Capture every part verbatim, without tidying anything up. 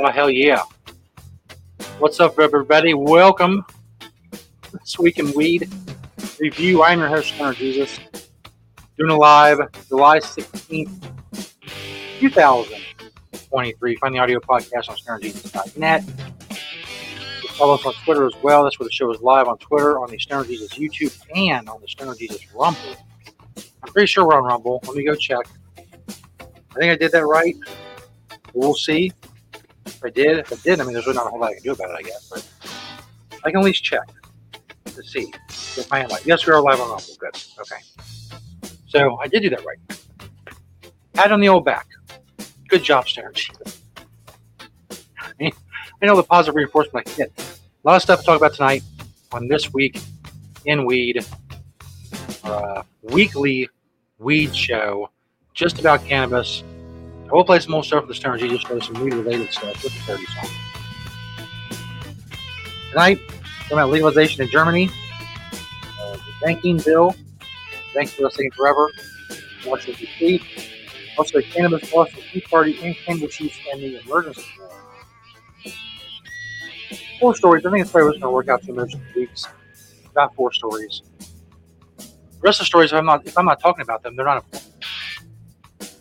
Oh, hell yeah. What's up, everybody? Welcome to This Week in Weed Review. I'm your host, Stoner Jesus. Doing a live July sixteenth, two thousand twenty-three. Find the audio podcast on Stoner Jesus dot net. Follow us on Twitter as well. That's where the show is live on Twitter, on the Stoner Jesus YouTube, and on the Stoner Jesus Rumble. I'm pretty sure we're on Rumble. Let me go check. I think I did that right. We'll see. If I did, if I did, I mean, there's really not a whole lot I can do about it, I guess. But I can at least check to see if I am live. Yes, we are live on Rumble. Good. Okay. So I did do that right. Pat on the old back. Good job, Stoner Jesus. I mean, I know the positive reinforcement I can get. A lot of stuff to talk about tonight on This Week in Weed, uh, weekly weed show, just about cannabis. I will play some old stuff from the Stoner Jesus Show, some weed-related stuff with the thirty song. Tonight, talking about legalization in Germany, uh, the banking bill. Thanks for listening forever. Watch what you see. Also, the Cannabis Boston Tea Party and Cannabis Use and the Emergency Bill. Four stories. I think it's probably what's going to work out for the next few weeks. About four stories. The rest of the stories, if I'm not, if I'm not talking about them, they're not important.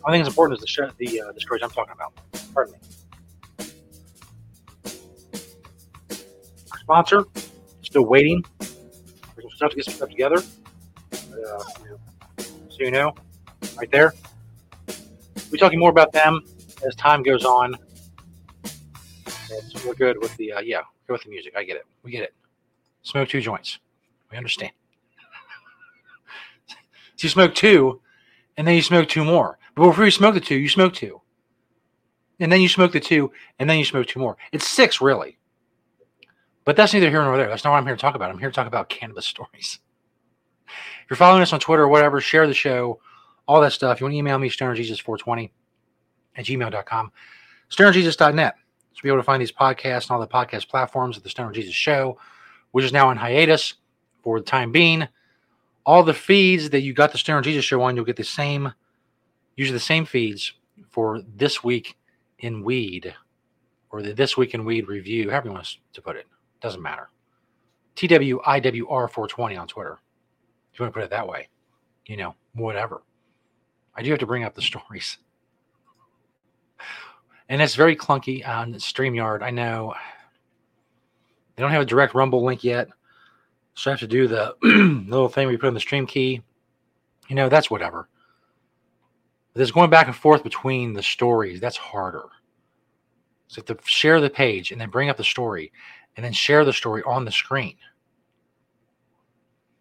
I think it's important is the show, the, uh, the stories I'm talking about. Pardon me. Our sponsor, still waiting. There's some stuff to get some stuff together. Uh, so you know, right there. We'll be talking more about them as time goes on. And we're good with the, uh, yeah, go with the music. I get it. We get it. Smoke two joints. We understand. So you smoke two, and then you smoke two more. But before you smoke the two, you smoke two. And then you smoke the two, and then you smoke two more. It's six, really. But that's neither here nor there. That's not what I'm here to talk about. I'm here to talk about cannabis stories. If you're following us on Twitter or whatever, share the show, all that stuff. You want to email me, stoner jesus four twenty at gmail dot com. stoner jesus dot net. So be able to find these podcasts and all the podcast platforms of the Stoner Jesus Show, which is now on hiatus for the time being. All the feeds that you got the Stoner Jesus Show on, you'll get the same... Usually the same feeds for This Week in Weed or the This Week in Weed Review, however you want to put it. Doesn't matter. T W I W R four twenty on Twitter. If you want to put it that way, you know, whatever. I do have to bring up the stories. And it's very clunky on StreamYard. I know they don't have a direct Rumble link yet. So I have to do the little thing where you put in the stream key. You know, that's whatever. There's going back and forth between the stories. That's harder. So you have to share the page and then bring up the story and then share the story on the screen.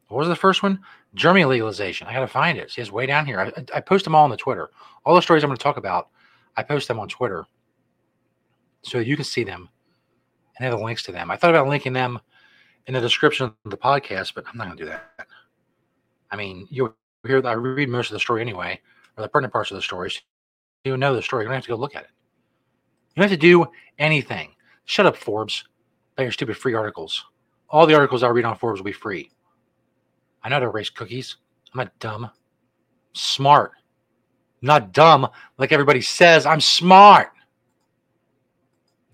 What was the first one? Germany legalization. I got to find it. See, it's way down here. I, I post them all on the Twitter. All the stories I'm going to talk about, I post them on Twitter so you can see them and have the links to them. I thought about linking them in the description of the podcast, but I'm not going to do that. I mean, you'll hear that I read most of the story anyway. Or the pertinent parts of the stories. You know the story. You don't have to go look at it. You don't have to do anything. Shut up, Forbes. About your stupid free articles. All the articles I read on Forbes will be free. I know how to erase cookies. I'm not dumb. I'm smart. I'm not dumb like everybody says. I'm smart.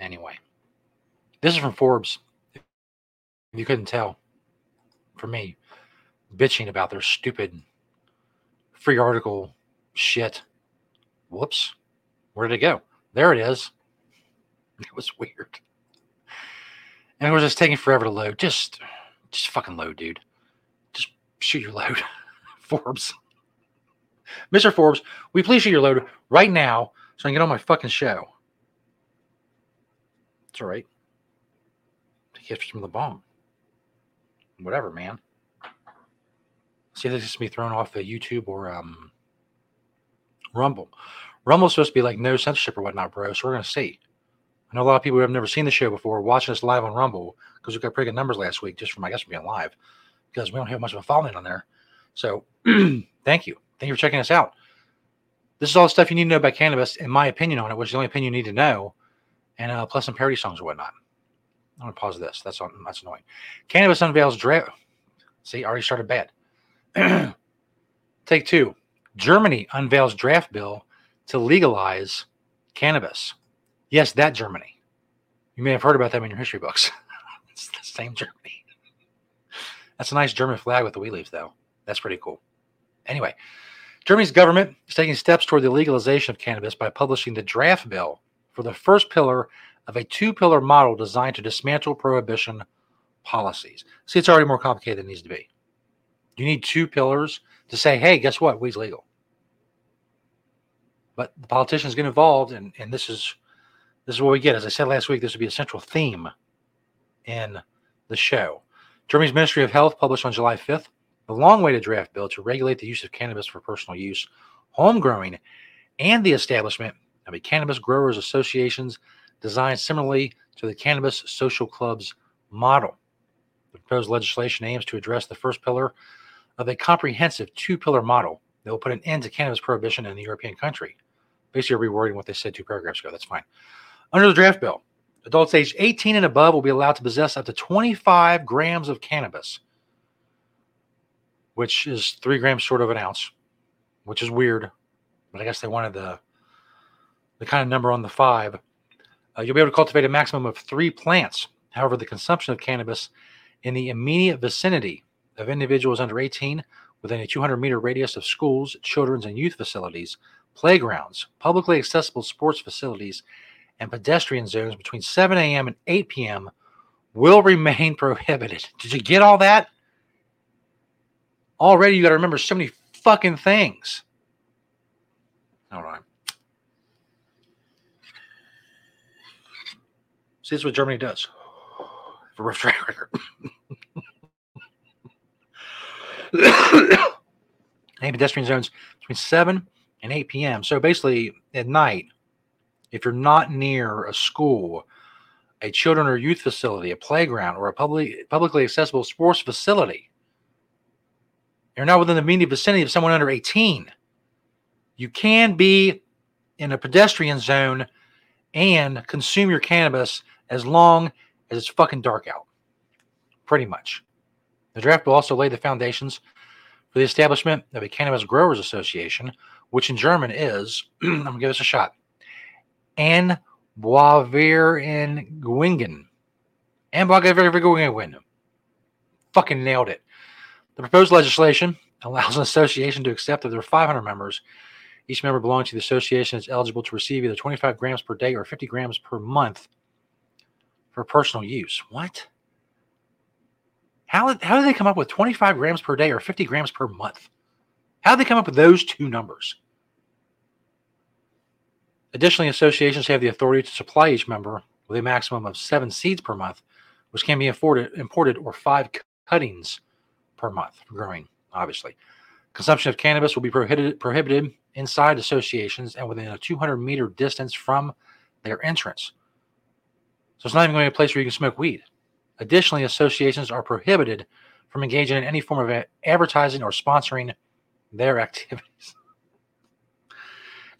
Anyway. This is from Forbes. If you couldn't tell. For me. Bitching about their stupid free article shit. Whoops. Where did it go? There it is. It was weird. And it was just taking forever to load. Just just fucking load, dude. Just shoot your load. Forbes. Mister Forbes, will you please shoot your load right now so I can get on my fucking show? It's all right. Take it from the bomb. Whatever, man. See if this is me thrown off of YouTube or um Rumble. Rumble's supposed to be like no censorship or whatnot, bro. So we're going to see. I know a lot of people who have never seen the show before watching us live on Rumble because we got pretty good numbers last week just from, I guess, from being live because we don't have much of a following on there. So thank you. Thank you for checking us out. This is all the stuff you need to know about cannabis and my opinion on it, which is the only opinion you need to know, and uh, plus some parody songs or whatnot. I'm going to pause this. That's, that's annoying. Cannabis unveils draft. See, I already started bad. Take two. Germany unveils draft bill to legalize cannabis. Yes, that Germany. You may have heard about them in your history books. It's the same Germany. That's a nice German flag with the wheat leaves, though. That's pretty cool. Anyway, Germany's government is taking steps toward the legalization of cannabis by publishing the draft bill for the first pillar of a two-pillar model designed to dismantle prohibition policies. See, it's already more complicated than it needs to be. You need two pillars to say, hey, guess what? Weed's legal. But the politicians get involved, and, and this is this is what we get. As I said last week, this would be a central theme in the show. Germany's Ministry of Health published on July fifth a long-awaited draft bill to regulate the use of cannabis for personal use, home growing, and the establishment of a cannabis growers associations designed similarly to the cannabis social clubs model. The proposed legislation aims to address the first pillar of a comprehensive two-pillar model that will put an end to cannabis prohibition in the European country. Basically, rewording what they said two paragraphs ago. That's fine. Under the draft bill, adults aged eighteen and above will be allowed to possess up to twenty-five grams of cannabis, which is three grams short of an ounce, which is weird, but I guess they wanted the the kind of number on the five. Uh, you'll be able to cultivate a maximum of three plants. However, the consumption of cannabis in the immediate vicinity of individuals under eighteen within a two hundred meter radius of schools, children's and youth facilities, playgrounds, publicly accessible sports facilities, and pedestrian zones between seven a.m. and eight p.m. will remain prohibited. Did you get all that? Already you got to remember so many fucking things. All right. See, this is what Germany does. A rough track record. Any pedestrian zones between seven and eight p.m. So basically at night, if you're not near a school, a children or youth facility, a playground, or a public, publicly accessible sports facility, you're not within the immediate vicinity of someone under eighteen. You can be in a pedestrian zone and consume your cannabis as long as it's fucking dark out. Pretty much. The draft will also lay the foundations for the establishment of a Cannabis Growers Association, which in German is, I'm going to give this a shot, An Boiverenvereinigung. An Boiverenvereinigung. Fucking nailed it. The proposed legislation allows an association to accept that there are five hundred members. Each member belonging to the association is eligible to receive either twenty-five grams per day or fifty grams per month for personal use. What? How, how do they come up with twenty-five grams per day or fifty grams per month? How do they come up with those two numbers? Additionally, associations have the authority to supply each member with a maximum of seven seeds per month, which can be afforded, imported, or five cuttings per month for growing, obviously. Consumption of cannabis will be prohibited, prohibited inside associations and within a two hundred meter distance from their entrance. So it's not even going to be a place where you can smoke weed. Additionally, associations are prohibited from engaging in any form of advertising or sponsoring their activities.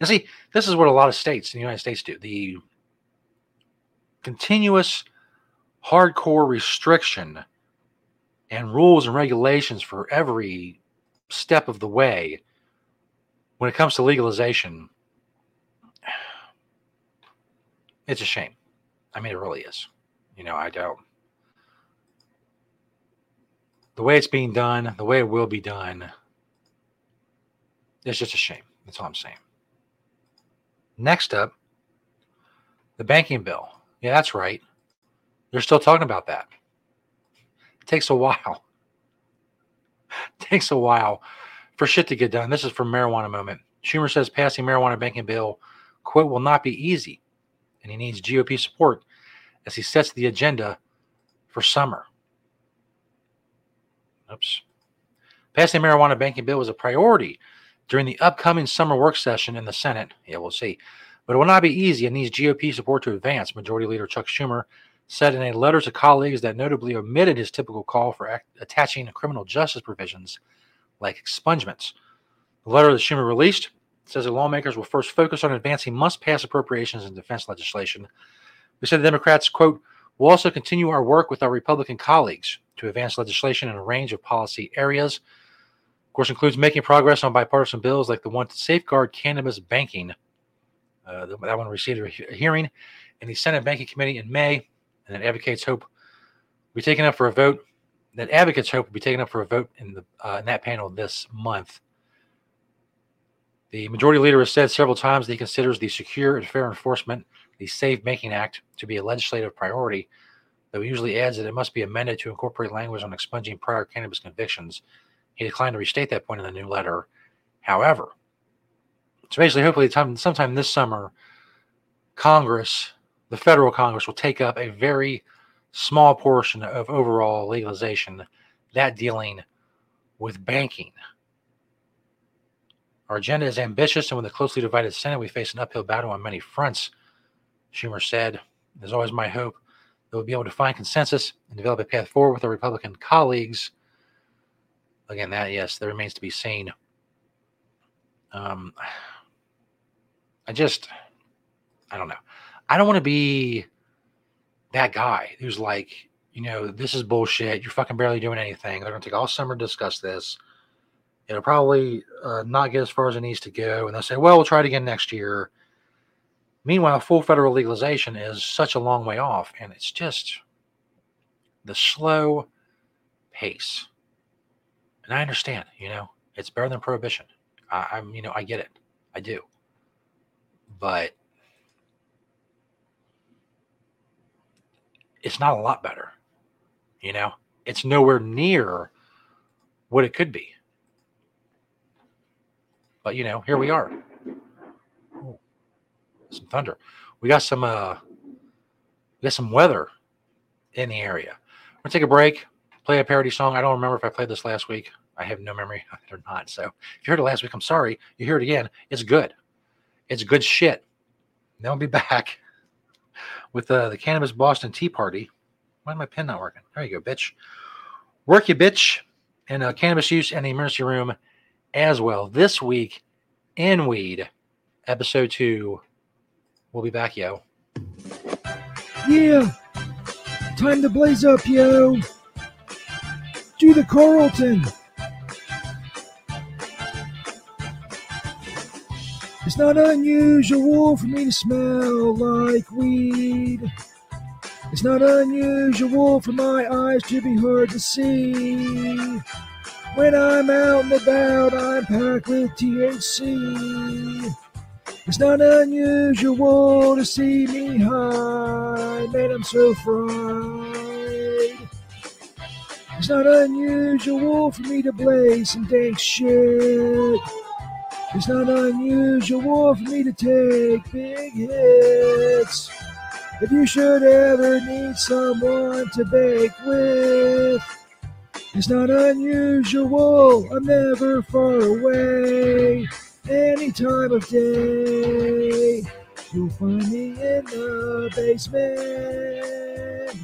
And see, this is what a lot of states in the United States do. The continuous hardcore restriction and rules and regulations for every step of the way when it comes to legalization, it's a shame. I mean, it really is. You know, I don't. The way it's being done, the way it will be done, it's just a shame. That's all I'm saying. Next up, the banking bill. Yeah, that's right. They're still talking about that. It takes a while. It takes a while for shit to get done. This is from Marijuana Moment. Schumer says passing marijuana banking bill, quote, will not be easy. And he needs G O P support as he sets the agenda for summer. Oops. Passing the marijuana banking bill was a priority during the upcoming summer work session in the Senate. Yeah, we'll see. But it will not be easy and needs G O P support to advance, Majority Leader Chuck Schumer said in a letter to colleagues that notably omitted his typical call for act- attaching criminal justice provisions like expungements. The letter that Schumer released says that lawmakers will first focus on advancing must-pass appropriations and defense legislation. We said the Democrats, quote, will also continue our work with our Republican colleagues to advance legislation in a range of policy areas. Of course, includes making progress on bipartisan bills like the one to safeguard cannabis banking. Uh, that one received a hearing in the Senate Banking Committee in May, and that advocates hope will be taken up for a vote. That advocates hope will be taken up for a vote in the uh, in that panel this month. The majority leader has said several times that he considers the Secure and Fair Enforcement, the Safe Banking Act, to be a legislative priority, though he usually adds that it must be amended to incorporate language on expunging prior cannabis convictions. He declined to restate that point in the new letter, however. So basically, hopefully, sometime this summer, Congress, the federal Congress, will take up a very small portion of overall legalization, that dealing with banking. Our agenda is ambitious, and with a closely divided Senate, we face an uphill battle on many fronts, Schumer said. There's always my hope that we'll be able to find consensus and develop a path forward with our Republican colleagues. Again, that, yes, that remains to be seen. Um, I just, I don't know. I don't want to be that guy who's like, you know, this is bullshit. You're fucking barely doing anything. They're going to take all summer to discuss this. It'll probably uh, not get as far as it needs to go. And they'll say, well, we'll try it again next year. Meanwhile, full federal legalization is such a long way off. And it's just the slow pace. And I understand, you know, it's better than prohibition. I, I'm, you know, I get it. I do. But it's not a lot better. You know, it's nowhere near what it could be. But, you know, here we are. Oh, some thunder. We got some uh, we got some weather in the area. We're going to take a break, play a parody song. I don't remember if I played this last week. I have no memory of it or not. So if you heard it last week, I'm sorry. You hear it again. It's good. It's good shit. And then we'll be back with uh, the Cannabis Boston Tea Party. Why is my pen not working? There you go, bitch. Work you, bitch. And uh, cannabis use in the emergency room as well. This Week in Weed, episode two. We'll be back, yo. Yeah. Time to blaze up, yo. Do the Carlton. It's not unusual for me to smell like weed. It's not unusual for my eyes to be hard to see. When I'm out and about, I'm packed with T H C. It's not unusual to see me high. Man, I'm so fried. It's not unusual for me to blaze some dank shit. It's not unusual for me to take big hits. If you should ever need someone to bake with, it's not unusual, I'm never far away. Any time of day, you'll find me in the basement,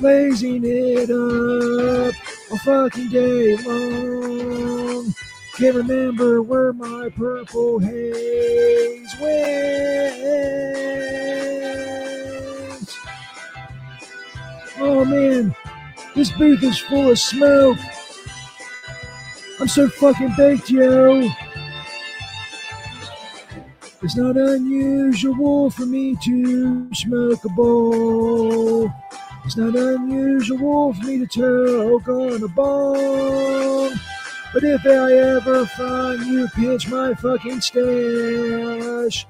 blazing it up all fucking day long. Can't remember where my purple haze went. Oh man. This booth is full of smoke. I'm so fucking baked, yo. It's not unusual for me to smoke a bowl. It's not unusual for me to choke on a bong. But if I ever find you pinch my fucking stash,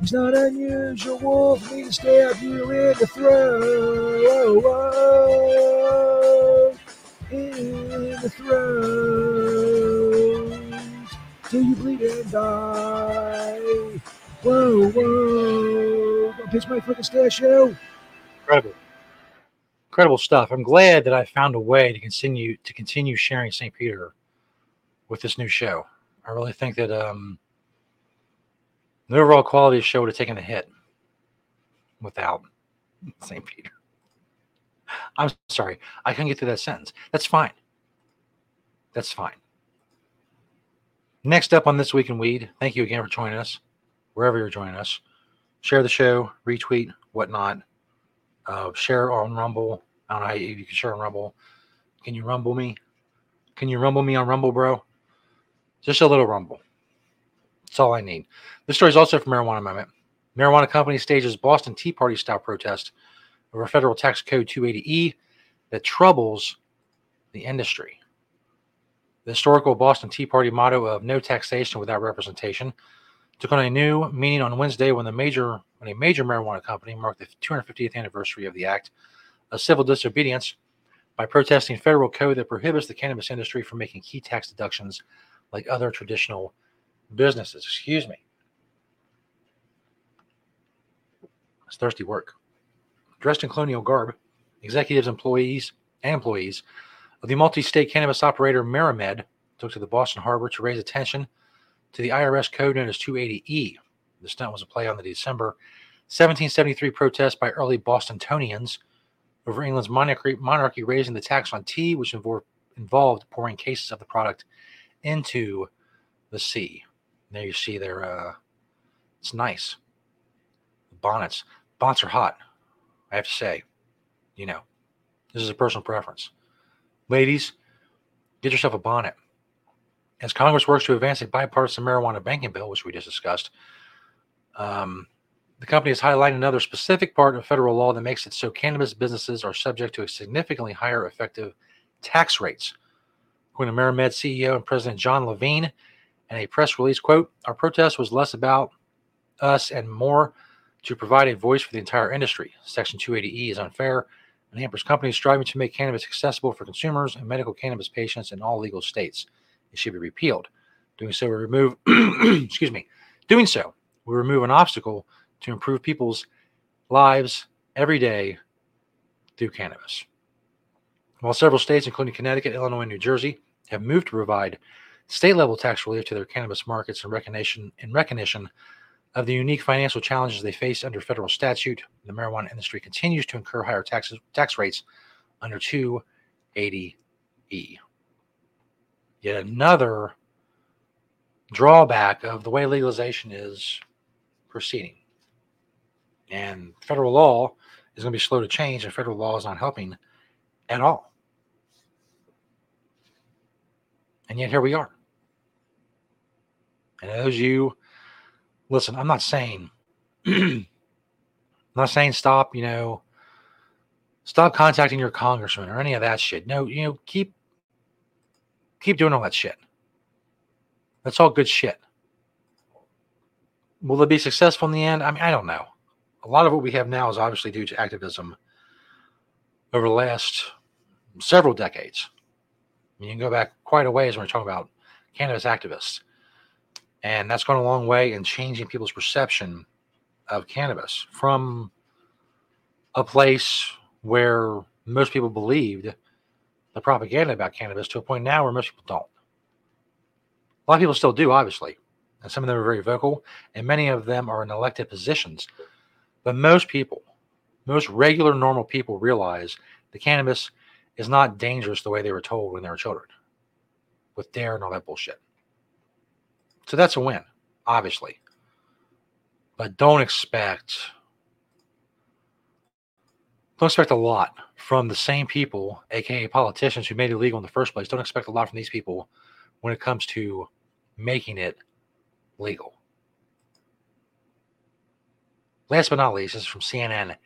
it's not unusual for me to stab you in the throat, in the throat, till you bleed and die. Whoa, whoa, I'll pinch my fucking stash, yo. Incredible. Incredible stuff. I'm glad that I found a way to continue to continue sharing Saint Peter with this new show. I really think that, um, the overall quality of the show would have taken a hit without Saint Peter. I'm sorry. I couldn't get through that sentence. That's fine. That's fine. Next up on This Week in Weed, thank you again for joining us, wherever you're joining us. Share the show, retweet, whatnot. Uh, share on Rumble. I don't know if you can share on Rumble. Can you Rumble me? Can you Rumble me on Rumble, bro? Just a little Rumble. That's all I need. This story is also from Marijuana Moment. Marijuana company stages Boston Tea Party style protest over federal tax code two eighty E that troubles the industry. The historical Boston Tea Party motto of no taxation without representation took on a new meaning on Wednesday when the major when a major marijuana company marked the two hundred fiftieth anniversary of the act of civil disobedience by protesting federal code that prohibits the cannabis industry from making key tax deductions like other traditional businesses. Excuse me. It's thirsty work. Dressed in colonial garb, executives, employees, and employees of the multi-state cannabis operator MariMed took to the Boston Harbor to raise attention to the I R S code known as two eighty E. The stunt was a play on the December seventeen seventy-three protest by early Bostonians over England's monarchy, monarchy raising the tax on tea, which involved, involved pouring cases of the product into the sea. And there you see there. Uh, it's nice. Bonnets. Bonnets are hot, I have to say. You know, this is a personal preference. Ladies, get yourself a bonnet. As Congress works to advance a bipartisan marijuana banking bill, which we just discussed, um, the company is highlighting another specific part of federal law that makes it so cannabis businesses are subject to a significantly higher effective tax rates. According to MariMed C E O and President John Levine, in a press release, quote, "Our protest was less about us and more to provide a voice for the entire industry. Section two eighty E is unfair and hampers companies striving to make cannabis accessible for consumers and medical cannabis patients in all legal states. It should be repealed. Doing so, we remove, excuse me, doing so, we remove an obstacle to improve people's lives every day through cannabis." While several states, including Connecticut, Illinois, and New Jersey, have moved to provide state-level tax relief to their cannabis markets in recognition, in recognition of the unique financial challenges they face under federal statute, the marijuana industry continues to incur higher taxes, tax rates under two eighty E. Yet another drawback of the way legalization is proceeding. And federal law is going to be slow to change, and federal law is not helping at all. And yet here we are. And those of you... Listen, I'm not saying, I'm not saying stop, you know, stop contacting your congressman or any of that shit. No, you know, keep, keep doing all that shit. That's all good shit. Will it be successful in the end? I mean, I don't know. A lot of what we have now is obviously due to activism over the last several decades. I mean, you can go back quite a ways when we're talking about cannabis activists. And that's gone a long way in changing people's perception of cannabis from a place where most people believed the propaganda about cannabis to a point now where most people don't. A lot of people still do, obviously. And some of them are very vocal. And many of them are in elected positions. But most people, most regular, normal people realize that cannabis is not dangerous the way they were told when they were children. With DARE and all that bullshit. So that's a win, obviously. But don't expect don't expect a lot from the same people, aka politicians, who made it illegal in the first place. Don't expect a lot from these people when it comes to making it legal. Last but not least, this is from C N N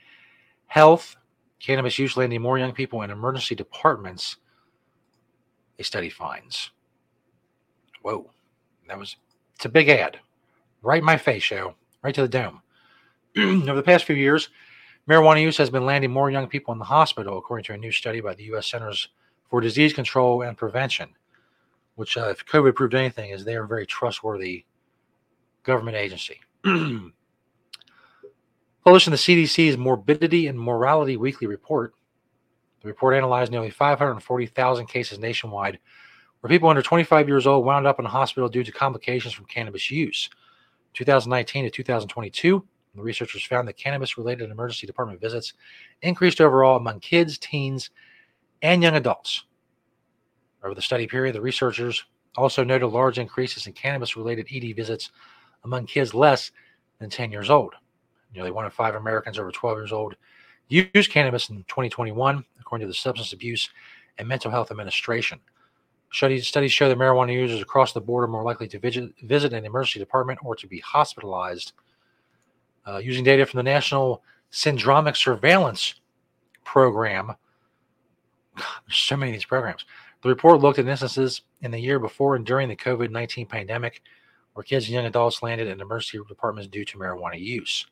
Health. Cannabis use landing more young people in emergency departments, a study finds. Whoa. That was it's a big ad, right in my face, show right to the dome. Over the past few years, marijuana use has been landing more young people in the hospital, according to a new study by the U S Centers for Disease Control and Prevention, which, uh, if COVID proved anything, is they are a very trustworthy government agency. Published in the C D C's Morbidity and Mortality Weekly Report, the report analyzed nearly five hundred forty thousand cases nationwide, where people under twenty-five years old wound up in a hospital due to complications from cannabis use. twenty nineteen to two thousand twenty-two, the researchers found that cannabis-related emergency department visits increased overall among kids, teens, and young adults. Over the study period, the researchers also noted large increases in cannabis-related E D visits among kids less than ten years old. Nearly one in five Americans over twelve years old used cannabis in twenty twenty-one, according to the Substance Abuse and Mental Health Administration. Studies show that marijuana users across the board are more likely to visit an emergency department or to be hospitalized uh, using data from the National Syndromic Surveillance Program. God, there's so many of these programs. The report looked at instances in the year before and during the covid nineteen pandemic where kids and young adults landed in emergency departments due to marijuana use.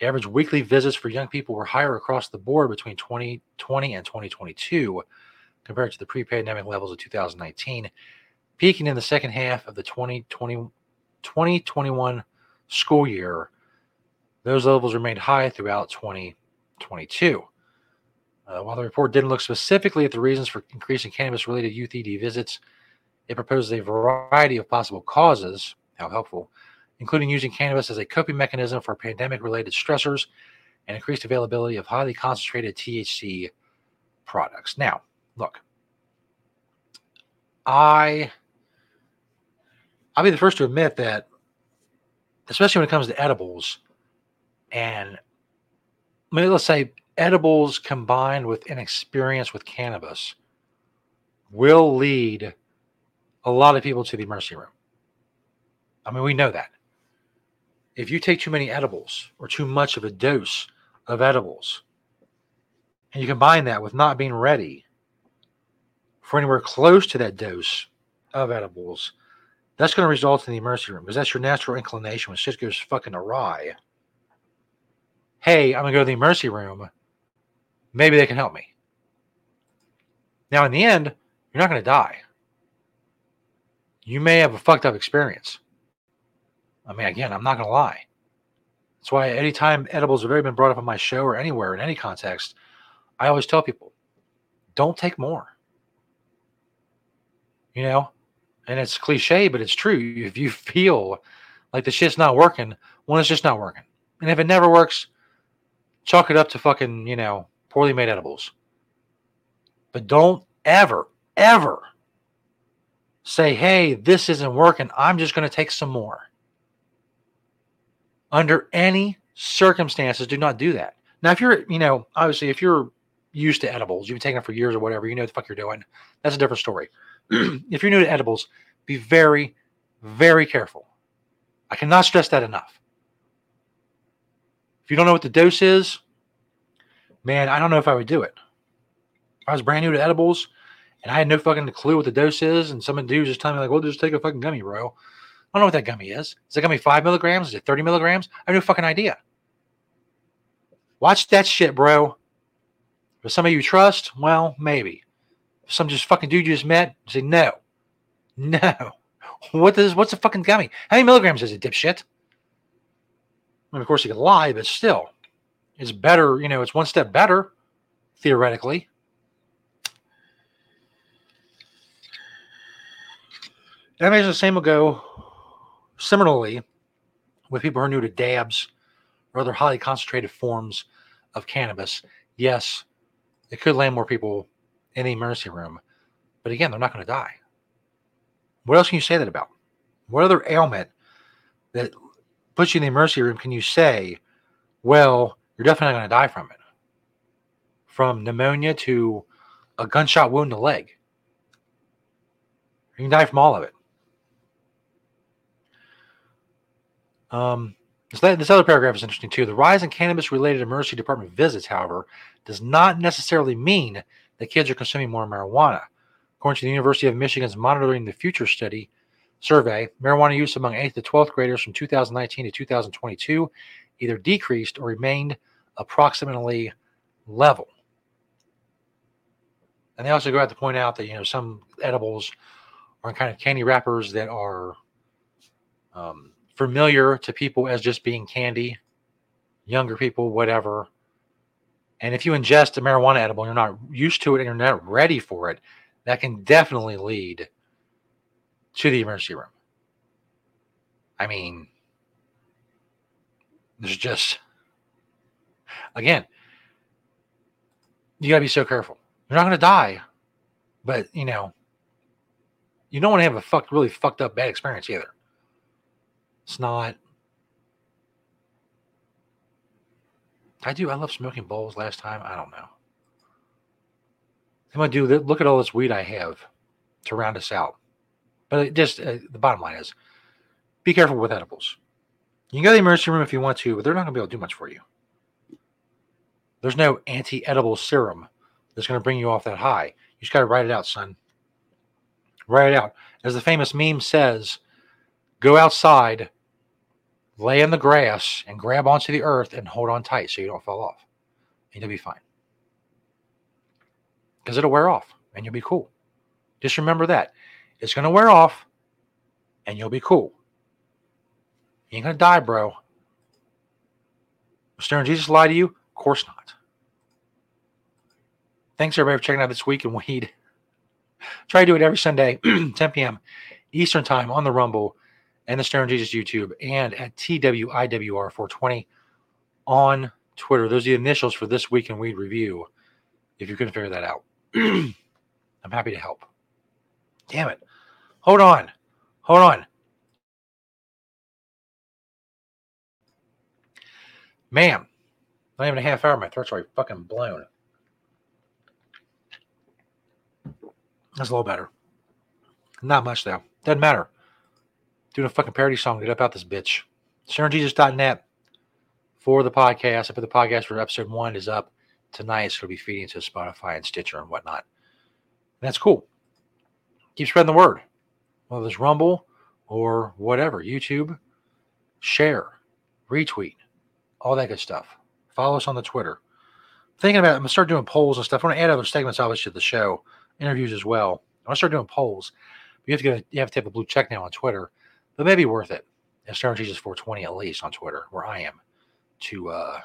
Average weekly visits for young people were higher across the board between twenty twenty and twenty twenty-two compared to the pre-pandemic levels of two thousand nineteen, peaking in the second half of the twenty twenty, twenty twenty-one school year. Those levels remained high throughout twenty twenty-two. Uh, while the report didn't look specifically at the reasons for increasing cannabis-related youth E D visits, it proposes a variety of possible causes, how helpful, including using cannabis as a coping mechanism for pandemic-related stressors and increased availability of highly concentrated T H C products. Now, look, I, I'll be the first to admit that, especially when it comes to edibles, and maybe let's say edibles combined with inexperience with cannabis will lead a lot of people to the emergency room. I mean, we know that. If you take too many edibles or too much of a dose of edibles, and you combine that with not being ready for anywhere close to that dose of edibles, that's going to result in the emergency room because that's your natural inclination when shit goes fucking awry. Hey, I'm going to go to the emergency room. Maybe they can help me. Now, in the end, you're not going to die. You may have a fucked up experience. I mean, again, I'm not going to lie. That's why anytime edibles have ever been brought up on my show or anywhere in any context, I always tell people, don't take more. You know, and it's cliche, but it's true. If you feel like the shit's not working, well, it's just not working. And if it never works, chalk it up to fucking, you know, poorly made edibles. But don't ever, ever say, hey, this isn't working. I'm just going to take some more. Under any circumstances, do not do that. Now, if you're, you know, obviously, if you're used to edibles, you've been taking them for years or whatever, you know what the fuck you're doing. That's a different story. If you're new to edibles, be very, very careful. I cannot stress that enough. If you don't know what the dose is, man, I don't know if I would do it. If I was brand new to edibles and I had no fucking clue what the dose is, and some dude just telling me, like, well, just take a fucking gummy, bro. I don't know what that gummy is. Is it gummy five milligrams? Is it thirty milligrams? I have no fucking idea. Watch that shit, bro. If somebody you trust, well, maybe. If some just fucking dude you just met, say no, no. What is? What's a fucking gummy? How many milligrams is it, dipshit? I mean, of course, you can lie, but still, it's better. You know, it's one step better, theoretically. And I imagine the same will go. Similarly, with people who are new to dabs or other highly concentrated forms of cannabis, yes, it could land more people in the emergency room. But again, they're not going to die. What else can you say that about? What other ailment that puts you in the emergency room can you say, well, you're definitely not going to die from it? From pneumonia to a gunshot wound to the leg. You can die from all of it. Um, this other paragraph is interesting, too. The rise in cannabis-related emergency department visits, however, does not necessarily mean that kids are consuming more marijuana. According to the University of Michigan's Monitoring the Future study survey, marijuana use among eighth to twelfth graders from two thousand nineteen to two thousand twenty-two either decreased or remained approximately level. And they also go out to point out that, you know, some edibles are in kind of candy wrappers that are um, familiar to people as just being candy, younger people, whatever. And if you ingest a marijuana edible and you're not used to it and you're not ready for it, that can definitely lead to the emergency room. I mean, there's just, again, you got to be so careful. You're not going to die, but, you know, you don't want to have a fucked, really fucked up bad experience either. It's not. I do. I love smoking bowls last time. I don't know. I'm going to do, look at all this weed I have to round us out. But it just, uh, the bottom line is, be careful with edibles. You can go to the emergency room if you want to, but they're not going to be able to do much for you. There's no anti-edible serum that's going to bring you off that high. You just got to write it out, son. Write it out. As the famous meme says, go outside, lay in the grass, and grab onto the earth and hold on tight so you don't fall off. And you'll be fine. Because it'll wear off, and you'll be cool. Just remember that. It's going to wear off, and you'll be cool. You ain't going to die, bro. Will Stoner Jesus lie to you? Of course not. Thanks, everybody, for checking out This Week in Weed. Try to do it every Sunday, ten p.m. Eastern Time on the Rumble and the Stoner Jesus YouTube and at T W I W R four twenty on Twitter. Those are the initials for This Week in Weed Review, if you couldn't figure that out. I'm happy to help. Damn it. Hold on. Hold on. Man, not even a half hour. My throat's already fucking blown. That's a little better. Not much, though. Doesn't matter. Doing a fucking parody song to get up out this bitch. Stoner Jesus dot net for the podcast. I put the podcast for episode one is up tonight. It's going to be feeding to Spotify and Stitcher and whatnot. And that's cool. Keep spreading the word. Whether it's Rumble or whatever. YouTube. Share. Retweet. All that good stuff. Follow us on the Twitter. Thinking about it, I'm going to start doing polls and stuff. I want to add other segments, obviously, to the show. Interviews as well. I'm going to start doing polls. You have to get a, you have to have a blue check now on Twitter. But maybe worth it. At Stoner Jesus four twenty at least on Twitter, where I am, to uh,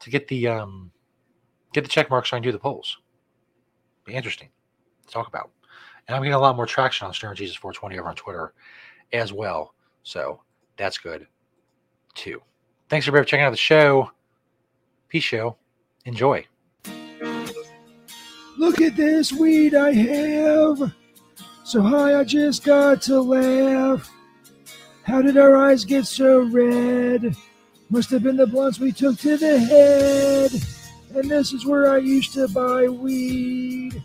to get the um, get the check marks so I can do the polls. Be interesting to talk about. And I'm getting a lot more traction on Stoner Jesus four twenty over on Twitter as well. So that's good too. Thanks everybody for checking out the show. Peace show. Enjoy. Look at this weed I have. So high I just got to laugh. How did our eyes get so red? Must have been the blunts we took to the head. And this is where I used to buy weed.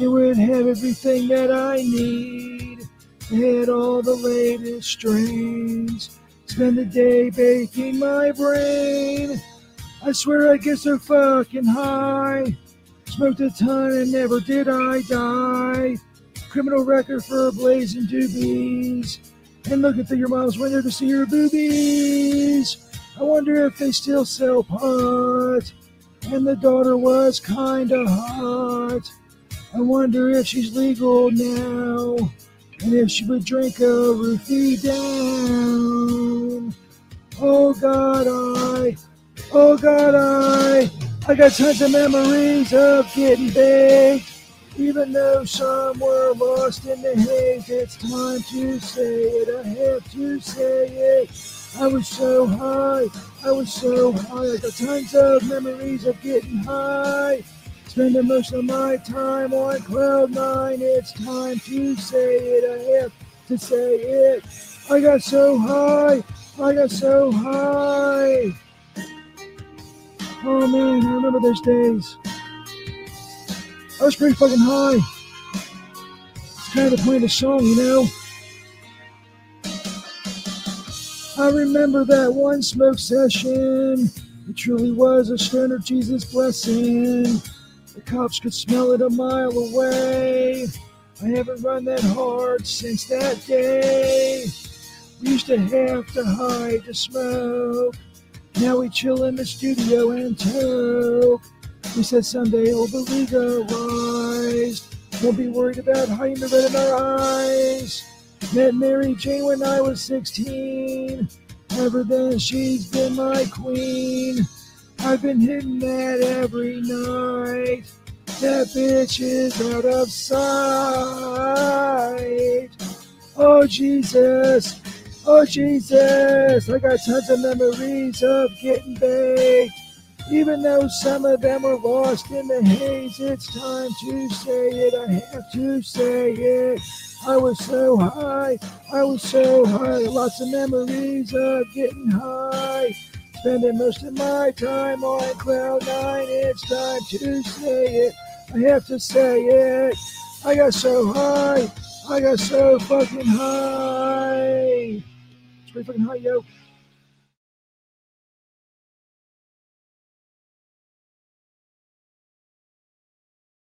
It would have everything that I need. It had all the latest strains. Spend the day baking my brain. I swear I get so fucking high. Smoked a ton and never did I die. Criminal record for a blazing doobies. And look at the, your mom's window to see your boobies. I wonder if they still sell pot. And the daughter was kinda hot. I wonder if she's legal now. And if she would drink a roofie down. Oh God, I, oh God, I. I got tons of memories of getting baked, even though some were lost in the haze. It's time to say it, I have to say it. I was so high, I was so high. I got tons of memories of getting high, spending most of my time on cloud nine. It's time to say it, I have to say it. I got so high, I got so high. Oh man, I remember those days. I was pretty fucking high. It's kind of the point of the song, you know? I remember that one smoke session. It truly was a Stoner Jesus blessing. The cops could smell it a mile away. I haven't run that hard since that day. We used to have to hide to smoke. Now we chill in the studio and talk. We said someday it will be legalized. Won't be worried about hiding the red in our eyes. Met Mary Jane when I was sixteen. Ever then she's been my queen. I've been hitting that every night. That bitch is out of sight. Oh Jesus. Oh, Jesus, I got tons of memories of getting baked. Even though some of them were lost in the haze, it's time to say it, I have to say it. I was so high, I was so high, lots of memories of getting high. Spending most of my time on cloud nine, it's time to say it, I have to say it. I got so high, I got so fucking high. pretty fucking high, yo.